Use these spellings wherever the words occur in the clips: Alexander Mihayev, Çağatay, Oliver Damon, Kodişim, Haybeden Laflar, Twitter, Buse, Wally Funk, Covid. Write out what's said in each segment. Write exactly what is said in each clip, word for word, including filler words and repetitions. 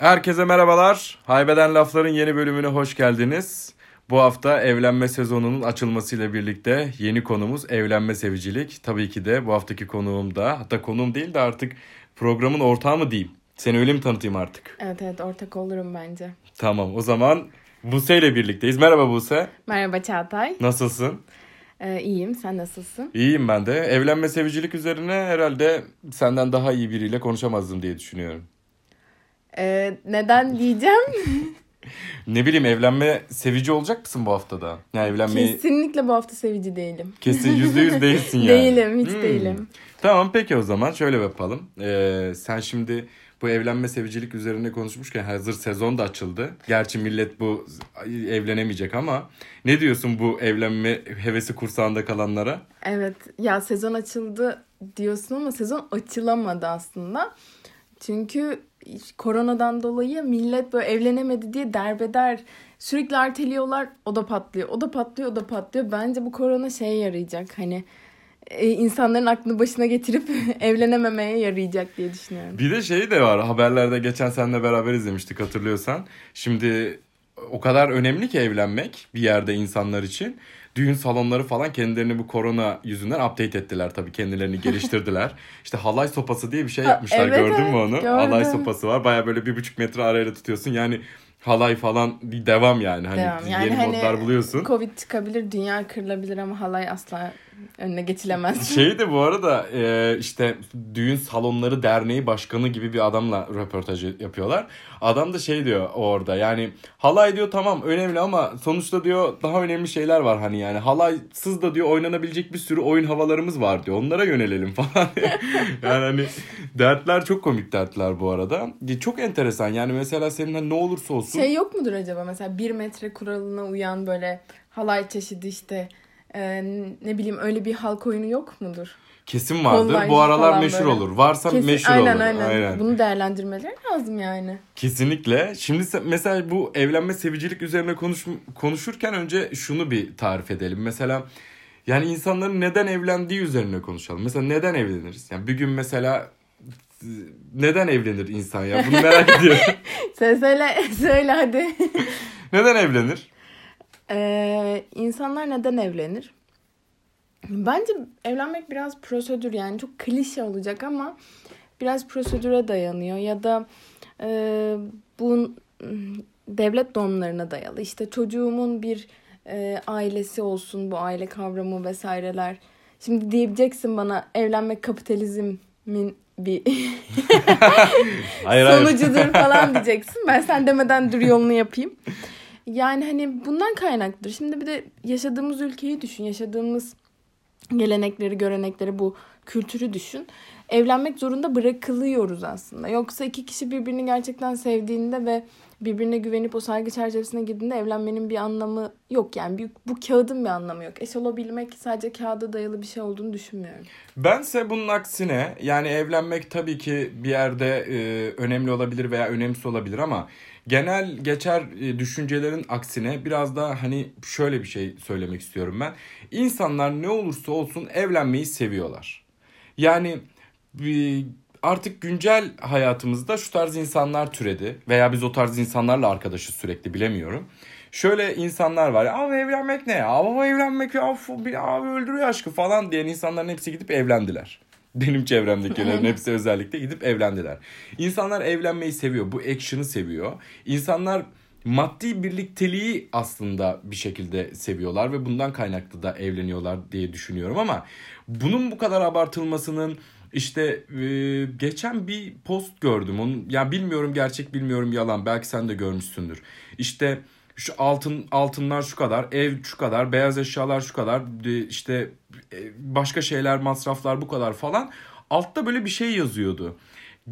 Herkese merhabalar. Haybeden Laflar'ın yeni bölümüne hoş geldiniz. Bu hafta evlenme sezonunun açılmasıyla birlikte yeni konumuz evlenme sevicilik. Tabii ki de bu haftaki konuğum da, hatta konuğum değil de artık programın ortağı mı diyeyim? Seni öyle mi tanıtayım artık? Evet evet, ortak olurum bence. Tamam, o zaman Buse ile birlikteyiz. Merhaba Buse. Merhaba Çağatay. Nasılsın? Ee, iyiyim, sen nasılsın? İyiyim ben de. Evlenme sevicilik üzerine herhalde senden daha iyi biriyle konuşamazdım diye düşünüyorum. Ee, neden diyeceğim? Ne bileyim, evlenme sevici olacak mısın bu haftada? Yani evlenmeyi... Kesinlikle bu hafta sevici değilim. Kesin yüzde yüz değilsin yani. Değilim, hiç hmm. değilim. Tamam, peki o zaman şöyle yapalım. Ee, sen şimdi bu evlenme sevicilik üzerine konuşmuşken hazır sezon da açıldı. Gerçi millet bu evlenemeyecek ama ne diyorsun bu evlenme hevesi kursağında kalanlara? Evet ya, sezon açıldı diyorsun ama sezon açılamadı aslında. Çünkü koronadan dolayı millet böyle evlenemedi diye derbeder. Sürekli erteliyorlar. O da patlıyor. O da patlıyor. O da patlıyor. Bence bu korona şeye yarayacak. Hani insanların aklını başına getirip evlenememeye yarayacak diye düşünüyorum. Bir de şey de var. Haberlerde geçen seninle beraber izlemiştik, hatırlıyorsan. Şimdi o kadar önemli ki evlenmek bir yerde insanlar için. Düğün salonları falan kendilerini bu korona yüzünden update ettiler tabii. Kendilerini geliştirdiler. İşte halay sopası diye bir şey yapmışlar. Evet, gördün evet, mü onu? Gördüm. Halay sopası var. Baya böyle bir buçuk metre arayla tutuyorsun. Yani halay falan devam yani. Hani devam. Yani yeni hani modlar buluyorsun. Covid çıkabilir, dünya kırılabilir ama halay asla önüne geçilemez. Şey de bu arada işte Düğün Salonları Derneği Başkanı gibi bir adamla röportaj yapıyorlar. Adam da şey diyor orada, yani halay diyor tamam önemli ama sonuçta diyor daha önemli şeyler var hani, yani halaysız da diyor oynanabilecek bir sürü oyun havalarımız var diyor. Onlara yönelelim falan. Yani hani dertler çok komik dertler bu arada. Çok enteresan yani, mesela senin ne olursa olsun. Şey yok mudur acaba mesela bir metre kuralına uyan böyle halay çeşidi işte. Ee, ne bileyim öyle bir halk oyunu yok mudur? Kesin vardır. Kolay bu aralar meşhur böyle olur. Varsa kesin, meşhur aynen, olur. Aynen aynen. Bunu değerlendirmeleri lazım yani. Kesinlikle. Şimdi mesela bu evlenme sevicilik üzerine konuş, konuşurken önce şunu bir tarif edelim. Mesela yani insanların neden evlendiği üzerine konuşalım. Mesela neden evleniriz? Yani bir gün mesela neden evlenir insan ya? Bunu merak ediyorum. Sen söyle, söyle hadi. Neden evlenir? Ee, insanlar neden evlenir? Bence evlenmek biraz prosedür, yani çok klişe olacak ama biraz prosedüre dayanıyor ya da e, bu devlet normlarına dayalı. İşte çocuğumun bir e, ailesi olsun, bu aile kavramı vesaireler. Şimdi diyebileceksin bana evlenmek kapitalizmin bir hayır, sonucudur hayır. falan diyeceksin. Ben sen demeden dur yolunu yapayım. Yani hani bundan kaynaklıdır. Şimdi bir de yaşadığımız ülkeyi düşün. Yaşadığımız gelenekleri, görenekleri, bu kültürü düşün. Evlenmek zorunda bırakılıyoruz aslında. Yoksa iki kişi birbirini gerçekten sevdiğinde ve birbirine güvenip o saygı çerçevesine girdiğinde evlenmenin bir anlamı yok. Yani bu kağıdın bir anlamı yok. Eş olabilmek sadece kağıda dayalı bir şey olduğunu düşünmüyorum. Bense bunun aksine, yani evlenmek tabii ki bir yerde e, önemli olabilir veya önemsiz olabilir ama genel geçer düşüncelerin aksine biraz daha hani şöyle bir şey söylemek istiyorum ben. İnsanlar ne olursa olsun evlenmeyi seviyorlar. Yani artık güncel hayatımızda şu tarz insanlar türedi veya biz o tarz insanlarla arkadaşız sürekli, bilemiyorum. Şöyle insanlar var ya, abi evlenmek ne ya, abi evlenmek ya, abi öldürüyor aşkı falan diyen insanların hepsi gidip evlendiler. Benim çevremdekilerin hepsi özellikle gidip evlendiler. İnsanlar evlenmeyi seviyor. Bu action'ı seviyor. İnsanlar maddi birlikteliği aslında bir şekilde seviyorlar ve bundan kaynaklı da evleniyorlar diye düşünüyorum ama bunun bu kadar abartılmasının işte e, geçen bir post gördüm. Onu, ya bilmiyorum gerçek bilmiyorum yalan, belki sen de görmüşsündür. İşte şu altın altınlar şu kadar, ev şu kadar, beyaz eşyalar şu kadar, işte başka şeyler, masraflar bu kadar falan. Altta böyle bir şey yazıyordu.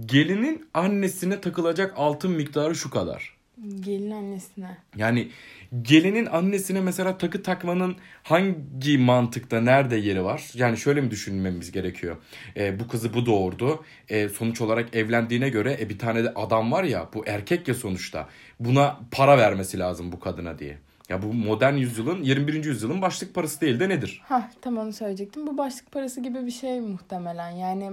Gelinin annesine takılacak altın miktarı şu kadar. Gelin annesine. Yani gelinin annesine mesela takı takmanın hangi mantıkta, nerede yeri var? Yani şöyle mi düşünmemiz gerekiyor? E, bu kızı bu doğurdu. E, sonuç olarak evlendiğine göre e, bir tane de adam var ya, bu erkek ya sonuçta. Buna para vermesi lazım bu kadına diye. Ya bu modern yüzyılın, yirmi birinci yüzyılın başlık parası değil de nedir? Hah, tam onu söyleyecektim. Bu başlık parası gibi bir şey muhtemelen. Yani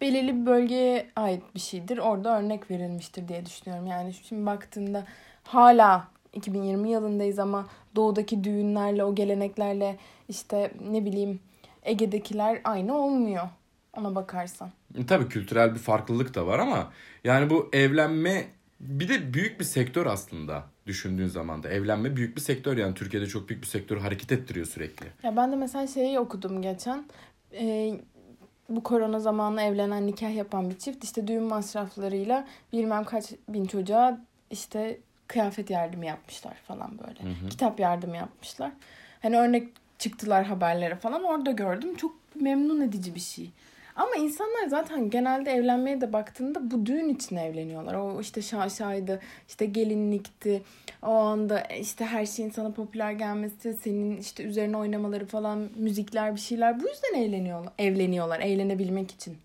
belirli bir bölgeye ait bir şeydir. Orada örnek verilmiştir diye düşünüyorum. Yani şimdi baktığında hala iki bin yirmi yılındayız ama doğudaki düğünlerle, o geleneklerle işte ne bileyim Ege'dekiler aynı olmuyor ona bakarsan. Tabii kültürel bir farklılık da var ama yani bu evlenme bir de büyük bir sektör aslında düşündüğün zaman da. Evlenme büyük bir sektör, yani Türkiye'de çok büyük bir sektör, hareket ettiriyor sürekli. Ya ben de mesela şeyi okudum geçen. Ee, bu korona zamanı evlenen, nikah yapan bir çift işte düğün masraflarıyla bilmem kaç bin çocuğa işte kıyafet yardımı yapmışlar falan böyle. Hı hı. Kitap yardımı yapmışlar. Hani örnek çıktılar haberlere falan, orada gördüm. Çok memnun edici bir şey. Ama insanlar zaten genelde evlenmeye de baktığında bu düğün için evleniyorlar. O işte şaşaydı, işte gelinlikti. O anda işte her şeyin sana popüler gelmesi, senin işte üzerine oynamaları falan, müzikler, bir şeyler. Bu yüzden eğleniyorlar, evleniyorlar, eğlenebilmek için.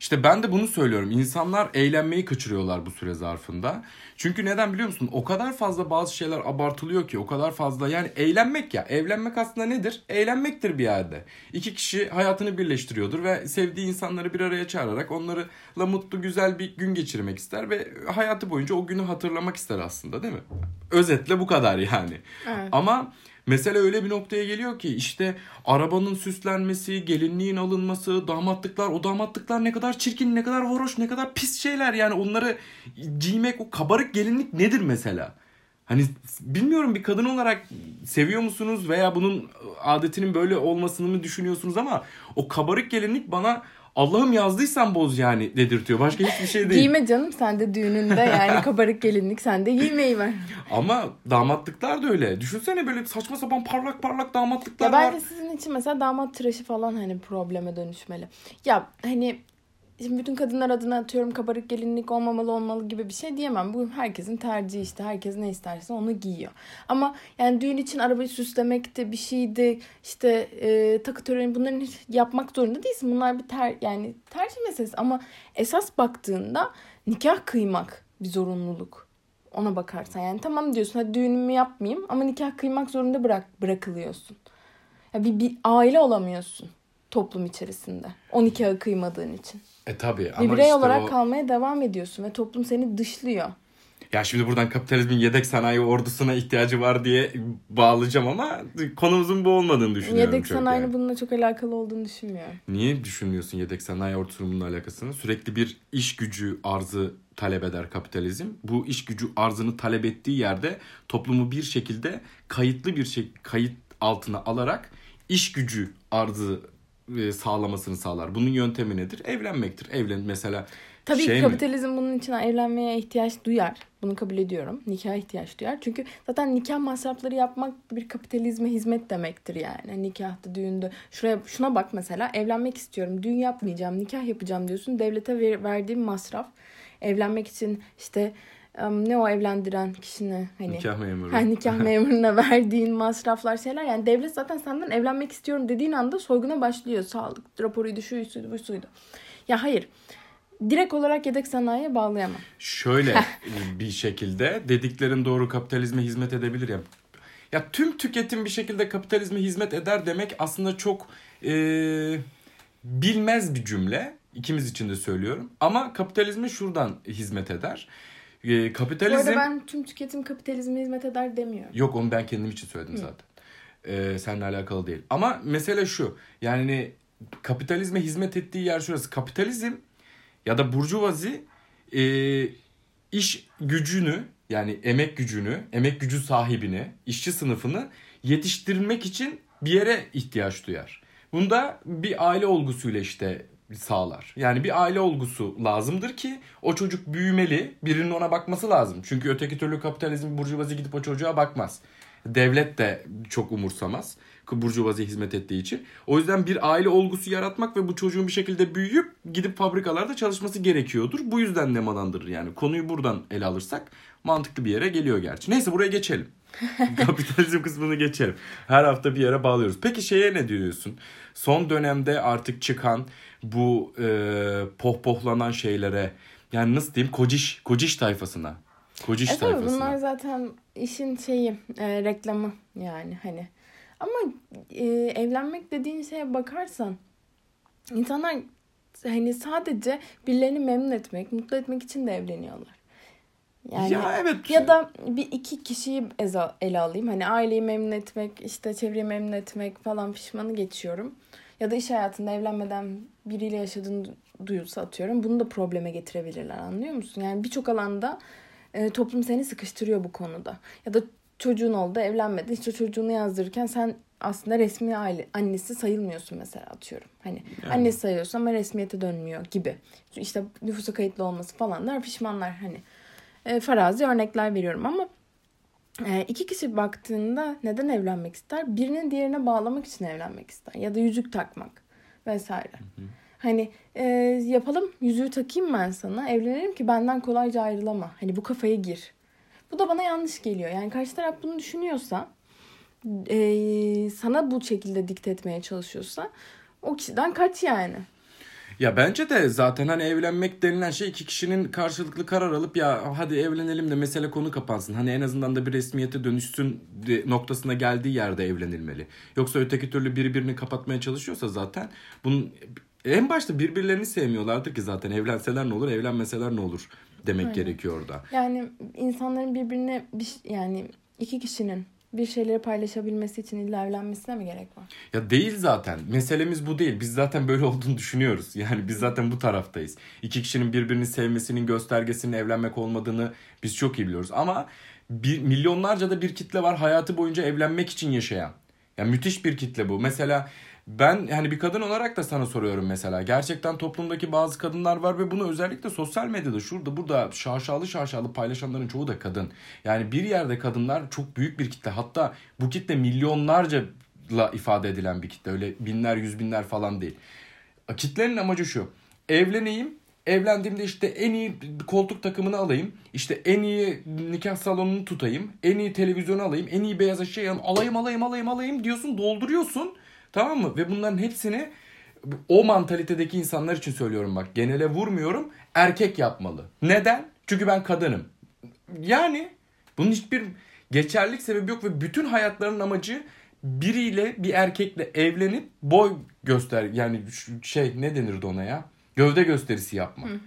İşte ben de bunu söylüyorum. İnsanlar eğlenmeyi kaçırıyorlar bu süre zarfında. Çünkü neden biliyor musun? O kadar fazla bazı şeyler abartılıyor ki, o kadar fazla yani eğlenmek ya. Evlenmek aslında nedir? Eğlenmektir bir yerde. İki kişi hayatını birleştiriyordur ve sevdiği insanları bir araya çağırarak onlarla mutlu, güzel bir gün geçirmek ister ve hayatı boyunca o günü hatırlamak ister aslında, değil mi? Özetle bu kadar yani. Evet. Ama mesele öyle bir noktaya geliyor ki işte arabanın süslenmesi, gelinliğin alınması, damatlıklar, o damatlıklar ne kadar çirkin, ne kadar varoş, ne kadar pis şeyler. Yani onları giymek, o kabarık gelinlik nedir mesela? Hani bilmiyorum, bir kadın olarak seviyor musunuz veya bunun adetinin böyle olmasını mı düşünüyorsunuz ama o kabarık gelinlik bana Allah'ım yazdıysan boz yani dedirtiyor. Başka hiçbir şey değil. Giyme canım sen de düğününde yani kabarık gelinlik, sen de giymeyi ver. Ama damatlıklar da öyle. Düşünsene böyle saçma sapan parlak parlak damatlıklar ya var. Ya belki sizin için mesela damat tıraşı falan hani probleme dönüşmeli. Ya hani şimdi bütün kadınlar adına atıyorum kabarık gelinlik olmamalı olmalı gibi bir şey diyemem. Bu herkesin tercihi işte. Herkes ne isterse onu giyiyor. Ama yani düğün için arabayı süslemekti, bir şeydi, işte e, takı töreni, bunların hiç yapmak zorunda değilsin. Bunlar bir ter, yani tercih meselesi ama esas baktığında nikah kıymak bir zorunluluk. Ona bakarsan yani tamam diyorsun hadi düğünümü yapmayayım ama nikah kıymak zorunda bırak bırakılıyorsun. Ya bir, bir aile olamıyorsun toplum içerisinde. O nikahı kıymadığın için. E tabii ama birey işte olarak o... kalmaya devam ediyorsun ve toplum seni dışlıyor. Ya şimdi buradan kapitalizmin yedek sanayi ordusuna ihtiyacı var diye bağlayacağım ama konumuzun bu olmadığını düşünüyorum. Yedek sanayinin yani bununla çok alakalı olduğunu düşünmüyorum. Niye düşünmüyorsun yedek sanayi ordusunun bununla alakasını? Sürekli bir iş gücü arzı talep eder kapitalizm. Bu iş gücü arzını talep ettiği yerde toplumu bir şekilde kayıtlı bir şey, kayıt altına alarak iş gücü arzı sağlamasını sağlar. Bunun yöntemi nedir? Evlenmektir. Evlen mesela tabii şey ki kapitalizm mi? Bunun için evlenmeye ihtiyaç duyar. Bunu kabul ediyorum. Nikaha ihtiyaç duyar. Çünkü zaten nikah masrafları yapmak bir kapitalizme hizmet demektir yani. Nikahta, düğünde. Şuraya, şuna bak mesela. Evlenmek istiyorum. Düğün yapmayacağım. Nikah yapacağım diyorsun. Devlete ver, verdiğim masraf. Evlenmek için işte Um, ne o evlendiren kişinin hani nikah memuru. Ha, nikah memuruna verdiğin masraflar şeyler. Yani devlet zaten senden evlenmek istiyorum dediğin anda soyguna başlıyor. Sağlık raporuydu, şuydu, busuydu. Ya hayır. Direkt olarak yedek sanayiye bağlayamam. Şöyle bir şekilde dediklerin doğru, kapitalizme hizmet edebilir ya. Ya tüm tüketim bir şekilde kapitalizme hizmet eder demek aslında çok e, bilmez bir cümle. İkimiz için de söylüyorum. Ama kapitalizme şuradan hizmet eder. Kapitalizm... Bu arada ben tüm tüketim kapitalizme hizmet eder demiyorum. Yok onu ben kendim için söyledim. Hı. Zaten. Ee, seninle alakalı değil. Ama mesele şu. Yani kapitalizme hizmet ettiği yer şurası. Kapitalizm ya da burjuvazi e, iş gücünü yani emek gücünü, emek gücü sahibini, işçi sınıfını yetiştirmek için bir yere ihtiyaç duyar. Bunda bir aile olgusuyla işte sağlar. Yani bir aile olgusu lazımdır ki o çocuk büyümeli, birinin ona bakması lazım. Çünkü öteki türlü kapitalizm, burjuvazi gidip o çocuğa bakmaz. Devlet de çok umursamaz burjuvaziye hizmet ettiği için. O yüzden bir aile olgusu yaratmak ve bu çocuğun bir şekilde büyüyüp gidip fabrikalarda çalışması gerekiyordur. Bu yüzden nemalandırır yani. Konuyu buradan ele alırsak mantıklı bir yere geliyor gerçi. Neyse buraya geçelim. Kapitalizm kısmını geçelim. Her hafta bir yere bağlıyoruz. Peki şeye ne diyorsun? Son dönemde artık çıkan bu e, pohpohlanan şeylere, yani nasıl diyeyim, kociş, kociş tayfasına. Kociş e, tayfasına. Bunlar zaten işin şeyi, e, reklamı yani hani. Ama e, evlenmek dediğin şeye bakarsan insanlar hani sadece birilerini memnun etmek, mutlu etmek için de evleniyorlar. Yani ya, evet. Ya da bir iki kişiyi ele alayım. Hani aileyi memnun etmek, işte çevreyi memnun etmek falan, pişmanı geçiyorum. Ya da iş hayatında evlenmeden biriyle yaşadığını duyulsa atıyorum. Bunu da probleme getirebilirler, anlıyor musun? Yani birçok alanda e, toplum seni sıkıştırıyor bu konuda. Ya da çocuğun oldu, evlenmedi. İşte çocuğunu yazdırırken sen aslında resmi aile annesi sayılmıyorsun mesela, atıyorum. Hani yani. Annesi sayıyorsun ama resmiyete dönmüyor gibi. İşte nüfusa kayıtlı olması falanlar, pişmanlar hani. E, farazi örnekler veriyorum ama e, iki kişi baktığında neden evlenmek ister? Birinin diğerine bağlamak için evlenmek ister. Ya da yüzük takmak vesaire. Hı hı. Hani e, yapalım, yüzüğü takayım ben sana, evlenelim ki benden kolayca ayrılama. Hani bu kafaya gir. Bu da bana yanlış geliyor. Yani karşı taraf bunu düşünüyorsa, e, sana bu şekilde dikte etmeye çalışıyorsa o kişiden kaç yani. Ya bence de zaten hani evlenmek denilen şey iki kişinin karşılıklı karar alıp ya hadi evlenelim de mesele konu kapansın. Hani en azından da bir resmiyete dönüşsün noktasına geldiği yerde evlenilmeli. Yoksa öteki türlü birbirini kapatmaya çalışıyorsa zaten bunun en başta birbirlerini sevmiyorlardır ki zaten evlenseler ne olur, evlenmeseler ne olur demek Aynen. gerekiyor orada. Yani insanların birbirine bir, yani iki kişinin bir şeyleri paylaşabilmesi için illa evlenmesine mi gerek var? Ya değil zaten. Meselemiz bu değil. Biz zaten böyle olduğunu düşünüyoruz. Yani biz zaten bu taraftayız. İki kişinin birbirini sevmesinin göstergesinin evlenmek olmadığını biz çok iyi biliyoruz. Ama bir, milyonlarca da bir kitle var hayatı boyunca evlenmek için yaşayan. Ya müthiş bir kitle bu. Mesela ben hani bir kadın olarak da sana soruyorum mesela. Gerçekten toplumdaki bazı kadınlar var ve bunu özellikle sosyal medyada şurada burada şaşalı şaşalı paylaşanların çoğu da kadın. Yani bir yerde kadınlar çok büyük bir kitle. Hatta bu kitle milyonlarca'la ifade edilen bir kitle. Öyle binler, yüz binler falan değil. Kitlenin amacı şu. Evleneyim. Evlendiğimde işte en iyi koltuk takımını alayım, işte en iyi nikah salonunu tutayım, en iyi televizyonu alayım, en iyi beyaz eşya alayım, alayım, alayım, alayım diyorsun, dolduruyorsun. Tamam mı? Ve bunların hepsini o mantalitedeki insanlar için söylüyorum bak. Genele vurmuyorum. Erkek yapmalı. Neden? Çünkü ben kadınım. Yani bunun hiçbir geçerlilik sebebi yok ve bütün hayatlarının amacı biriyle, bir erkekle evlenip boy göster, yani şey ne denirdi ona ya? Gövde gösterisi yapmak. Hı hı.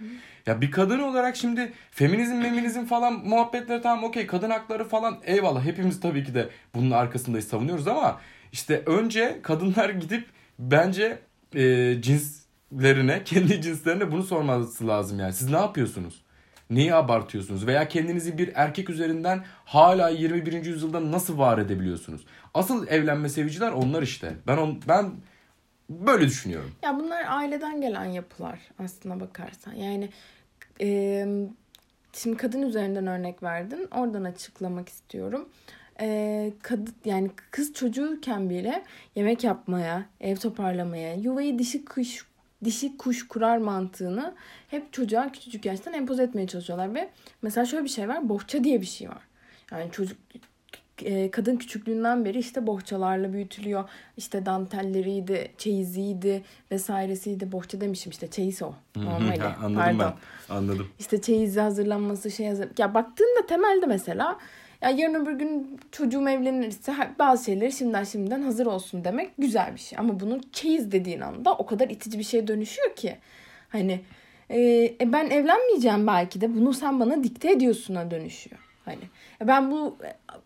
Ya bir kadın olarak şimdi feminizm meminizm falan muhabbetleri tamam okey. Kadın hakları falan eyvallah. Hepimiz tabii ki de bunun arkasındayız, savunuyoruz ama işte önce kadınlar gidip bence e, cinslerine, kendi cinslerine bunu sorması lazım yani. Siz ne yapıyorsunuz? Neyi abartıyorsunuz? Veya kendinizi bir erkek üzerinden hala yirmi birinci yüzyılda nasıl var edebiliyorsunuz? Asıl evlenme seviciler onlar işte. Ben on, ben böyle düşünüyorum. Ya bunlar aileden gelen yapılar aslına bakarsan. Yani e, şimdi kadın üzerinden örnek verdin. Oradan açıklamak istiyorum. E, kadın, yani kız çocuğuyken bile yemek yapmaya, ev toparlamaya, yuvayı dişi kuş dişi kuş kurar mantığını hep çocuğa küçücük yaştan empoze etmeye çalışıyorlar ve mesela şöyle bir şey var. Bohça diye bir şey var. Yani çocuk kadın küçüklüğünden beri işte bohçalarla büyütülüyor. İşte dantelleriydi, çeyiziydi vesairesiydi. Bohça demişim işte, çeyiz o. Normali. Anladım Pardon. ben. Anladım. İşte çeyizi hazırlanması, şey hazır. Ya baktığında temelde mesela ya yarın öbür gün çocuğum evlenirse bazı şeyleri şimdiden şimdiden hazır olsun demek güzel bir şey. Ama bunu çeyiz dediğin anda o kadar itici bir şeye dönüşüyor ki. Hani e, ben evlenmeyeceğim belki de, bunu sen bana dikte ediyorsun'a dönüşüyor. Hani ben bu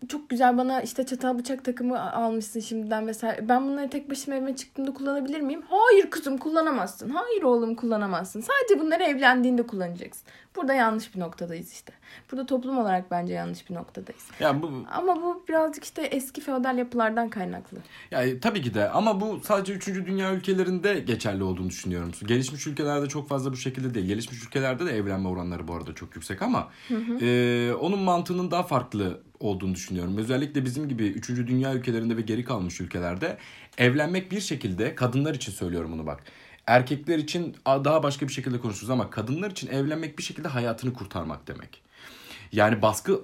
çok güzel bana işte çatal bıçak takımı almışsın şimdiden vesaire. Ben bunları tek başıma evime çıktığımda kullanabilir miyim? Hayır kızım kullanamazsın. Hayır oğlum kullanamazsın. Sadece bunları evlendiğinde kullanacaksın. Burada yanlış bir noktadayız işte. Burada toplum olarak bence yanlış bir noktadayız. Ya bu, ama bu birazcık işte eski feodal yapılardan kaynaklı. Ya tabii ki de ama bu sadece üçüncü dünya ülkelerinde geçerli olduğunu düşünüyorum. Gelişmiş ülkelerde çok fazla bu şekilde değil. Gelişmiş ülkelerde de evlenme oranları bu arada çok yüksek ama hı hı. E, onun mantığının daha farklı olduğunu düşünüyorum. Özellikle bizim gibi üçüncü dünya ülkelerinde ve geri kalmış ülkelerde evlenmek bir şekilde, kadınlar için söylüyorum bunu bak. Erkekler için daha başka bir şekilde konuşuruz ama kadınlar için evlenmek bir şekilde hayatını kurtarmak demek. Yani baskı,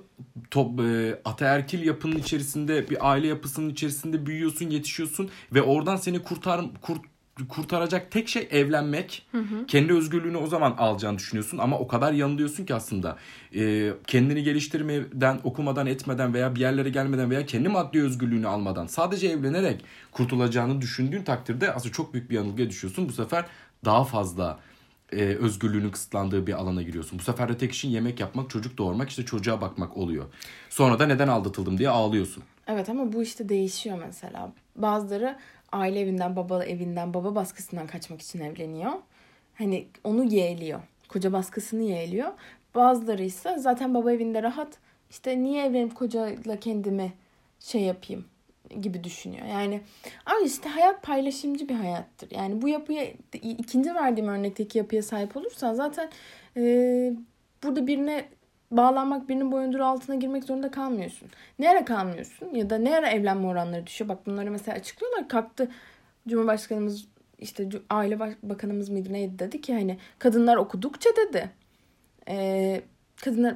top, ataerkil yapının içerisinde, bir aile yapısının içerisinde büyüyorsun, yetişiyorsun ve oradan seni kurtar, kurt, kurtaracak tek şey evlenmek. Hı hı. Kendi özgürlüğünü o zaman alacağını düşünüyorsun ama o kadar yanılıyorsun ki aslında. E, kendini geliştirmeden, okumadan, etmeden veya bir yerlere gelmeden veya kendi maddi özgürlüğünü almadan sadece evlenerek kurtulacağını düşündüğün takdirde aslında çok büyük bir yanılgıya düşüyorsun. Bu sefer daha fazla e, özgürlüğünün kısıtlandığı bir alana giriyorsun. Bu sefer de tek işin yemek yapmak, çocuk doğurmak, işte çocuğa bakmak oluyor. Sonra da neden aldatıldım diye ağlıyorsun. Evet, ama bu işte değişiyor mesela. Bazıları aile evinden, baba evinden, baba baskısından kaçmak için evleniyor. Hani onu yeğliyor. Koca baskısını yeğliyor. Bazıları ise zaten baba evinde rahat. İşte niye evlenip kocayla kendimi şey yapayım gibi düşünüyor. Yani ama işte hayat paylaşımcı bir hayattır. Yani bu yapıya, ikinci verdiğim örnekteki yapıya sahip olursan zaten e, burada birine bağlanmak, birinin boyunduruğu altına girmek zorunda kalmıyorsun. Ne ara kalmıyorsun ya da ne ara evlenme oranları düşüyor. Bak bunları mesela açıklıyorlar. Kalktı Cumhurbaşkanımız, işte Aile Bakanımız mıydı neydi, dedi ki hani kadınlar okudukça dedi. E, kadınlar...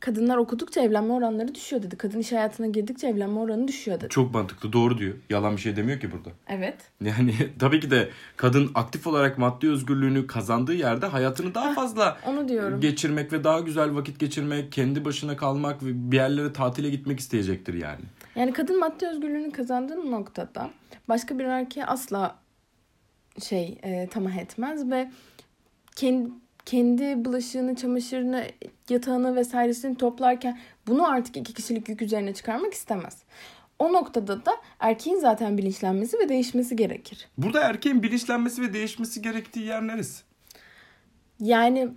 Kadınlar okudukça evlenme oranları düşüyor dedi. Kadın iş hayatına girdikçe evlenme oranı düşüyor dedi. Çok mantıklı, doğru diyor. Yalan bir şey demiyor ki burada. Evet. Yani tabii ki de kadın aktif olarak maddi özgürlüğünü kazandığı yerde hayatını daha fazla onu diyorum, geçirmek ve daha güzel vakit geçirmek, kendi başına kalmak ve bir yerlere tatile gitmek isteyecektir yani. Yani kadın maddi özgürlüğünü kazandığı noktada başka bir erkeğe asla şey e, tamah etmez ve kendi... kendi bulaşığını, çamaşırını, yatağını vesairesini toplarken bunu artık iki kişilik yük üzerine çıkarmak istemez. O noktada da erkeğin zaten bilinçlenmesi ve değişmesi gerekir. Burada erkeğin bilinçlenmesi ve değişmesi gerektiği yer neresi? Yani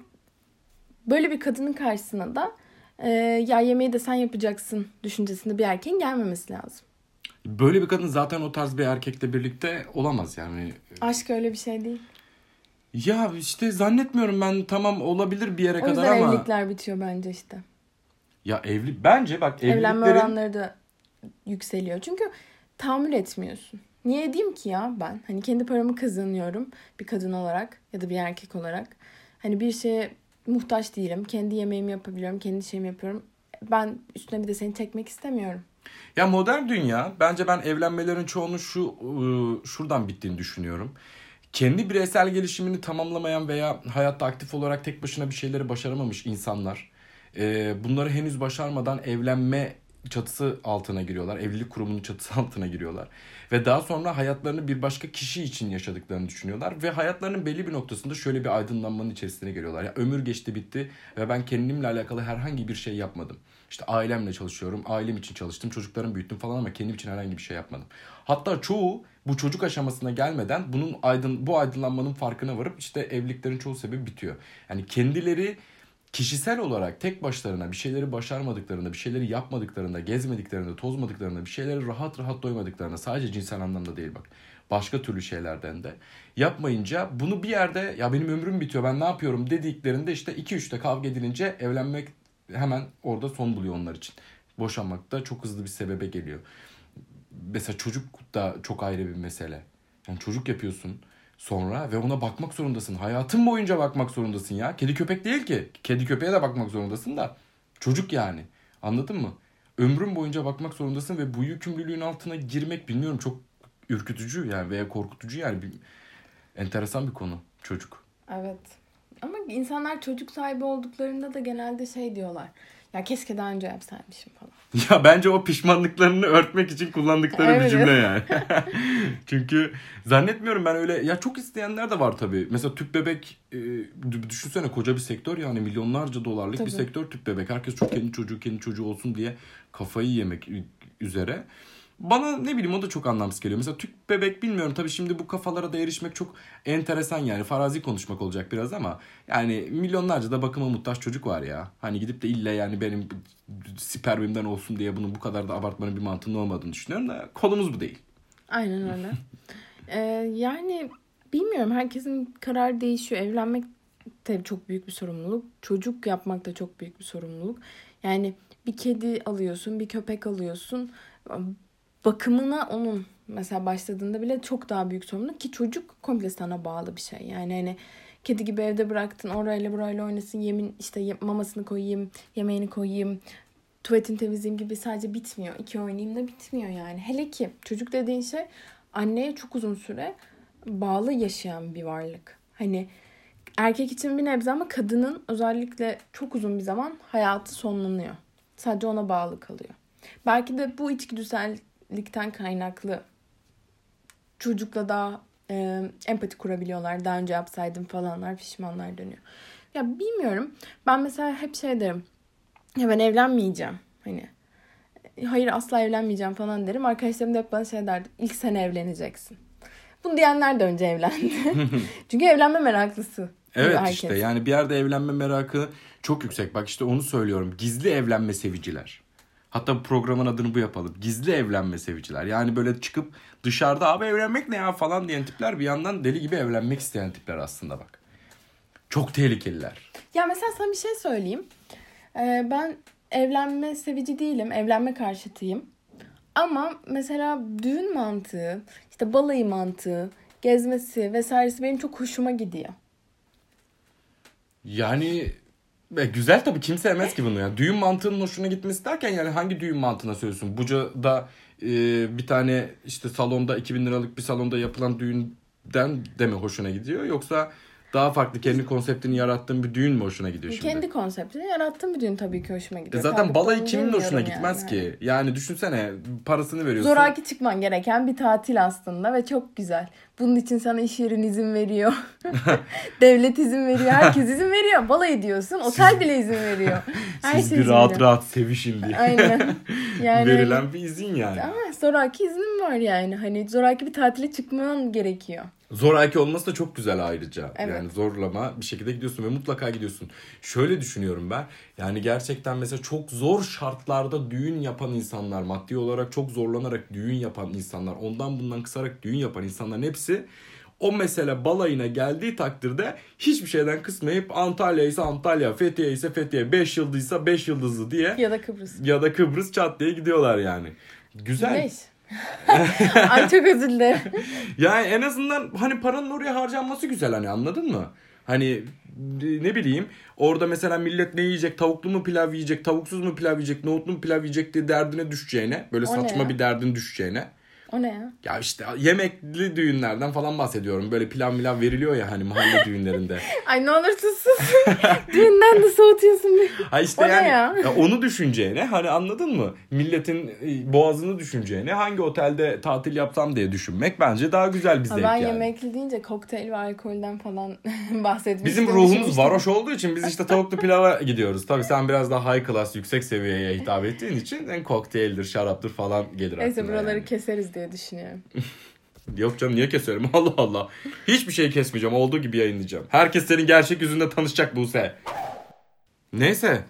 böyle bir kadının karşısına da e, ya yemeği de sen yapacaksın düşüncesinde bir erkeğin gelmemesi lazım. Böyle bir kadın zaten o tarz bir erkekle birlikte olamaz yani. Aşk öyle bir şey değil. Ya işte zannetmiyorum ben, tamam olabilir bir yere kadar ama. O yüzden evlilikler bitiyor bence işte. Ya evli bence bak evliliklerin. Evlenme oranları da yükseliyor. Çünkü tahammül etmiyorsun. Niye edeyim ki ya ben? Hani kendi paramı kazanıyorum bir kadın olarak ya da bir erkek olarak. Hani bir şeye muhtaç değilim. Kendi yemeğimi yapabiliyorum. Kendi şeyimi yapıyorum. Ben üstüne bir de seni çekmek istemiyorum. Ya modern dünya, bence ben evlenmelerin çoğunun şu şuradan bittiğini düşünüyorum. Kendi bireysel gelişimini tamamlamayan veya hayatta aktif olarak tek başına bir şeyleri başaramamış insanlar, e, bunları henüz başarmadan evlenme çatısı altına giriyorlar. Evlilik kurumunun çatısı altına giriyorlar. Ve daha sonra hayatlarını bir başka kişi için yaşadıklarını düşünüyorlar. Ve hayatlarının belli bir noktasında şöyle bir aydınlanmanın içerisine geliyorlar. Ya, ömür geçti bitti ve ben kendimle alakalı herhangi bir şey yapmadım. İşte ailemle çalışıyorum, ailem için çalıştım, çocuklarımı büyüttüm falan ama kendim için herhangi bir şey yapmadım. Hatta çoğu bu çocuk aşamasına gelmeden bunun aydın, bu aydınlanmanın farkına varıp işte evliliklerin çoğu sebebi bitiyor. Yani kendileri kişisel olarak tek başlarına bir şeyleri başarmadıklarında, bir şeyleri yapmadıklarında, gezmediklerinde, tozmadıklarında, bir şeyleri rahat rahat doymadıklarında, sadece cinsel anlamda değil bak, başka türlü şeylerden de yapmayınca bunu bir yerde ya benim ömrüm bitiyor ben ne yapıyorum dediklerinde işte iki üçte kavga edilince evlenmek hemen orada son buluyor onlar için. Boşanmak da çok hızlı bir sebebe geliyor. Mesela çocuk da çok ayrı bir mesele. Yani çocuk yapıyorsun sonra ve ona bakmak zorundasın. Hayatın boyunca bakmak zorundasın ya. Kedi köpek değil ki. Kedi köpeğe de bakmak zorundasın da. Çocuk yani. Anladın mı? Ömrün boyunca bakmak zorundasın ve bu yükümlülüğün altına girmek, bilmiyorum, çok ürkütücü yani veya korkutucu yani. Bir, enteresan bir konu çocuk. Evet. Ama insanlar çocuk sahibi olduklarında da genelde şey diyorlar. Ya keşke daha önce yapsaymışım falan. Ya bence o pişmanlıklarını örtmek için kullandıkları evet, bir cümle yani. Çünkü zannetmiyorum ben öyle. Ya çok isteyenler de var tabii. Mesela tüp bebek, e, düşünsene koca bir sektör yani, milyonlarca dolarlık tabii bir sektör tüp bebek. Herkes çok kendi çocuğu kendi çocuğu olsun diye kafayı yemek üzere. Bana ne bileyim o da çok anlamsız geliyor. Mesela tüp bebek, bilmiyorum tabii, şimdi bu kafalara da erişmek çok enteresan yani, farazi konuşmak olacak biraz ama yani milyonlarca da bakıma muhtaç çocuk var ya. Hani gidip de illa yani benim spermimden olsun diye bunu bu kadar da abartmanın bir mantığının olmadığını düşünüyorum da konumuz bu değil. Aynen öyle. ee, yani bilmiyorum, herkesin kararı değişiyor. Evlenmek de çok büyük bir sorumluluk. Çocuk yapmak da çok büyük bir sorumluluk. Yani bir kedi alıyorsun, bir köpek alıyorsun. Bakımına onun mesela başladığında bile çok daha büyük sorumluluk ki çocuk komple sana bağlı bir şey. Yani hani kedi gibi evde bıraktın, orayla burayla oynasın, yemin işte mamasını koyayım, yemeğini koyayım, tuvaletini temizleyeyim gibi sadece bitmiyor. İki oynayayım da bitmiyor yani. Hele ki çocuk dediğin şey anneye çok uzun süre bağlı yaşayan bir varlık. Hani erkek için bir nebze ama kadının özellikle çok uzun bir zaman hayatı sonlanıyor. Sadece ona bağlı kalıyor. Belki de bu içgüdüsel kaynaklı çocukla daha e, empati kurabiliyorlar. Daha önce yapsaydım falanlar, pişmanlar dönüyor. Ya bilmiyorum. Ben mesela hep şey derim. Ya ben evlenmeyeceğim. Hani hayır asla evlenmeyeceğim falan derim. Arkadaşlarım da hep bana şey derdi. İlk sen evleneceksin. Bunu diyenler de önce evlendi. Çünkü evlenme meraklısı. Evet herkes. İşte yani bir yerde evlenme merakı çok yüksek. Bak işte onu söylüyorum. Gizli evlenme seviciler. Hatta programın adını bu yapalım. Gizli evlenme seviciler. Yani böyle çıkıp dışarıda abi evlenmek ne ya falan diyen tipler. Bir yandan deli gibi evlenmek isteyen tipler aslında bak. Çok tehlikeliler. Ya mesela sana bir şey söyleyeyim. Ee, ben evlenme sevici değilim. Evlenme karşıtıyım. Ama mesela düğün mantığı, işte balayı mantığı, gezmesi vesairesi benim çok hoşuma gidiyor. Yani güzel tabii kimse emez ki bunu. Yani. Düğün mantığının hoşuna gitmesi derken yani hangi düğün mantığına söylüyorsun? Buca'da e, bir tane işte salonda iki bin liralık bir salonda yapılan düğünden de mi hoşuna gidiyor? Yoksa daha farklı kendi konseptini yarattığın bir düğün mü hoşuna gidiyor şimdi? Kendi konseptini yarattığın bir düğün tabii ki hoşuma gidiyor. E zaten tabii balayı kimin hoşuna gitmez yani ki? Yani düşünsene parasını veriyorsun. Zoraki çıkman gereken bir tatil aslında ve çok güzel. Bunun için sana iş yerin izin veriyor. Devlet izin veriyor. Herkes izin veriyor. Balayı diyorsun. Otel siz, bile izin veriyor. Her siz şey bir rahat veriyor. Rahat sevişin diye. Aynen. Yani verilen bir izin yani. Ama zoraki izin var yani. Hani zoraki bir tatile çıkman gerekiyor. Zoraki olması da çok güzel ayrıca. Evet. Yani zorlama bir şekilde gidiyorsun ve mutlaka gidiyorsun. Şöyle düşünüyorum ben. Yani gerçekten mesela çok zor şartlarda düğün yapan insanlar, maddi olarak çok zorlanarak düğün yapan insanlar, ondan bundan kısarak düğün yapan insanların hepsi o mesele balayına geldiği takdirde hiçbir şeyden kısmayıp Antalya ise Antalya, Fethiye ise Fethiye, beş yıldızsa beş yıldızlı diye ya da Kıbrıs. Ya da Kıbrıs çat diye gidiyorlar yani. Güzel. Güneş. Ay çok özür dilerim. Yani en azından hani paranın oraya harcanması güzel hani anladın mı? Hani ne bileyim orada mesela millet ne yiyecek, tavuklu mu pilav yiyecek, tavuksuz mu pilav yiyecek, nohutlu mu pilav yiyecek diye derdine düşeceğine, böyle o saçma bir derdin düşeceğine. O ne ya? Ya işte yemekli düğünlerden falan bahsediyorum. Böyle pilav milav veriliyor ya hani mahalle düğünlerinde. Ay ne olursun sus. Düğünden de soğutuyorsun beni. Ha işte o yani ya? Ya onu düşüneceğine hani anladın mı? Milletin boğazını düşüneceğine hangi otelde tatil yapsam diye düşünmek bence daha güzel bir zevk ben yani. Ben yemekli deyince kokteyl ve alkolden falan bahsetmiştim. Bizim ruhumuz varoş olduğu için biz işte tavuklu pilava gidiyoruz. Tabii sen biraz daha high class yüksek seviyeye hitap ettiğin için en yani kokteyldir, şaraptır falan gelir aklına. Neyse buraları yani keseriz diye. diye düşünüyorum. Yok canım niye keserim? Allah Allah. Hiçbir şey kesmeyeceğim. Olduğu gibi yayınlayacağım. Herkes senin gerçek yüzünle tanışacak Buse. Neyse.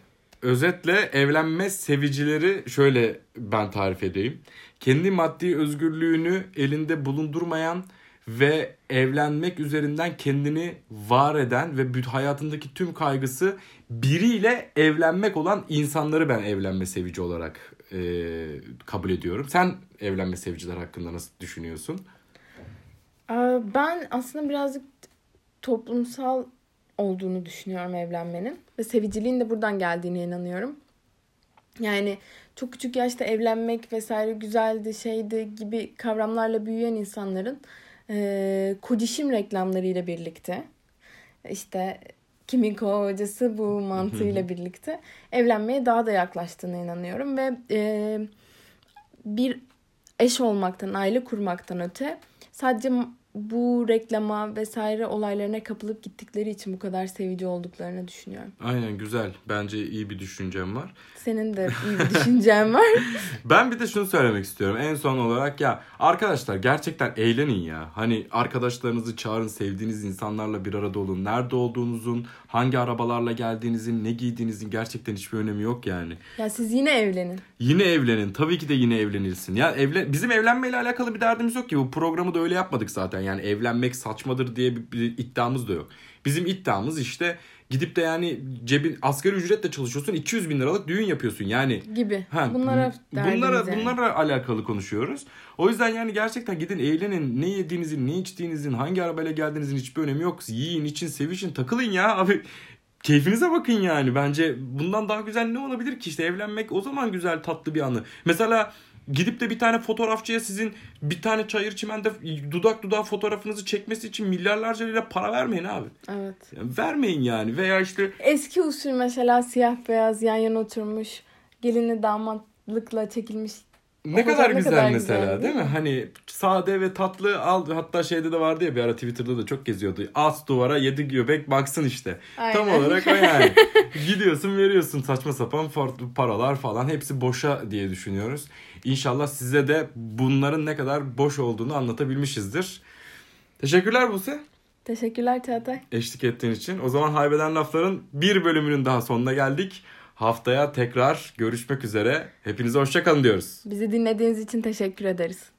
Özetle evlenme sevicileri şöyle ben tarif edeyim. Kendi maddi özgürlüğünü elinde bulundurmayan ve evlenmek üzerinden kendini var eden ve hayatındaki tüm kaygısı biriyle evlenmek olan insanları ben evlenme sevici olarak e, kabul ediyorum. Sen evlenme seviciler hakkında nasıl düşünüyorsun? Ben aslında birazcık toplumsal olduğunu düşünüyorum evlenmenin. Ve seviciliğin de buradan geldiğine inanıyorum. Yani çok küçük yaşta evlenmek vesaire güzeldi, şeydi gibi kavramlarla büyüyen insanların Ee, Kodişim reklamlarıyla birlikte işte kimin kocası bu mantığıyla birlikte evlenmeye daha da yaklaştığına inanıyorum ve e, bir eş olmaktan, aile kurmaktan öte sadece bu reklama vesaire olaylarına kapılıp gittikleri için bu kadar sevici olduklarını düşünüyorum. Aynen güzel. Bence iyi bir düşüncem var. Senin de iyi bir düşüncen var. Ben bir de şunu söylemek istiyorum. En son olarak ya arkadaşlar gerçekten eğlenin ya. Hani arkadaşlarınızı çağırın, sevdiğiniz insanlarla bir arada olun. Nerede olduğunuzun, hangi arabalarla geldiğinizin, ne giydiğinizin gerçekten hiçbir önemi yok yani. Ya siz yine evlenin. Yine evlenin. Tabii ki de yine evlenilsin. Ya evlen bizim evlenmeyle alakalı bir derdimiz yok ki. Bu programı da öyle yapmadık zaten. Yani evlenmek saçmadır diye bir, bir iddiamız da yok. Bizim iddiamız işte gidip de yani cebin asgari ücretle çalışıyorsun iki yüz bin liralık düğün yapıyorsun yani. Gibi. Ha, bunlara, bunlara, yani. bunlara alakalı konuşuyoruz. O yüzden yani gerçekten gidin eğlenin. Ne yediğinizin, ne içtiğinizin, hangi arabayla geldiğinizin hiçbir önemi yok. Yiyin, için, sevişin, takılın ya abi. Keyfinize bakın yani. Bence bundan daha güzel ne olabilir ki? İşte evlenmek o zaman güzel tatlı bir anı. Mesela gidip de bir tane fotoğrafçıya sizin bir tane çayır çimende dudak dudağa fotoğrafınızı çekmesi için milyarlarca lira para vermeyin abi. Evet. Yani vermeyin yani veya işte. Eski usul mesela siyah beyaz yan yana oturmuş gelinle damatlıkla çekilmiş Ne kadar güzel, ne kadar mesela güzel, değil mi? Hani sade ve tatlı al. Hatta şeyde de vardı ya, bir ara Twitter'da da çok geziyordu. As duvara yedi göbek baksın işte. Aynen. Tam olarak o yani. Gidiyorsun veriyorsun saçma sapan paralar falan. Hepsi boşa diye düşünüyoruz. İnşallah size de bunların ne kadar boş olduğunu anlatabilmişizdir. Teşekkürler Buse. Teşekkürler Çağatay. Eşlik ettiğin için. O zaman Haybeden Laflar'ın bir bölümünün daha sonuna geldik. Haftaya tekrar görüşmek üzere. Hepinize hoşça kalın diyoruz. Bizi dinlediğiniz için teşekkür ederiz.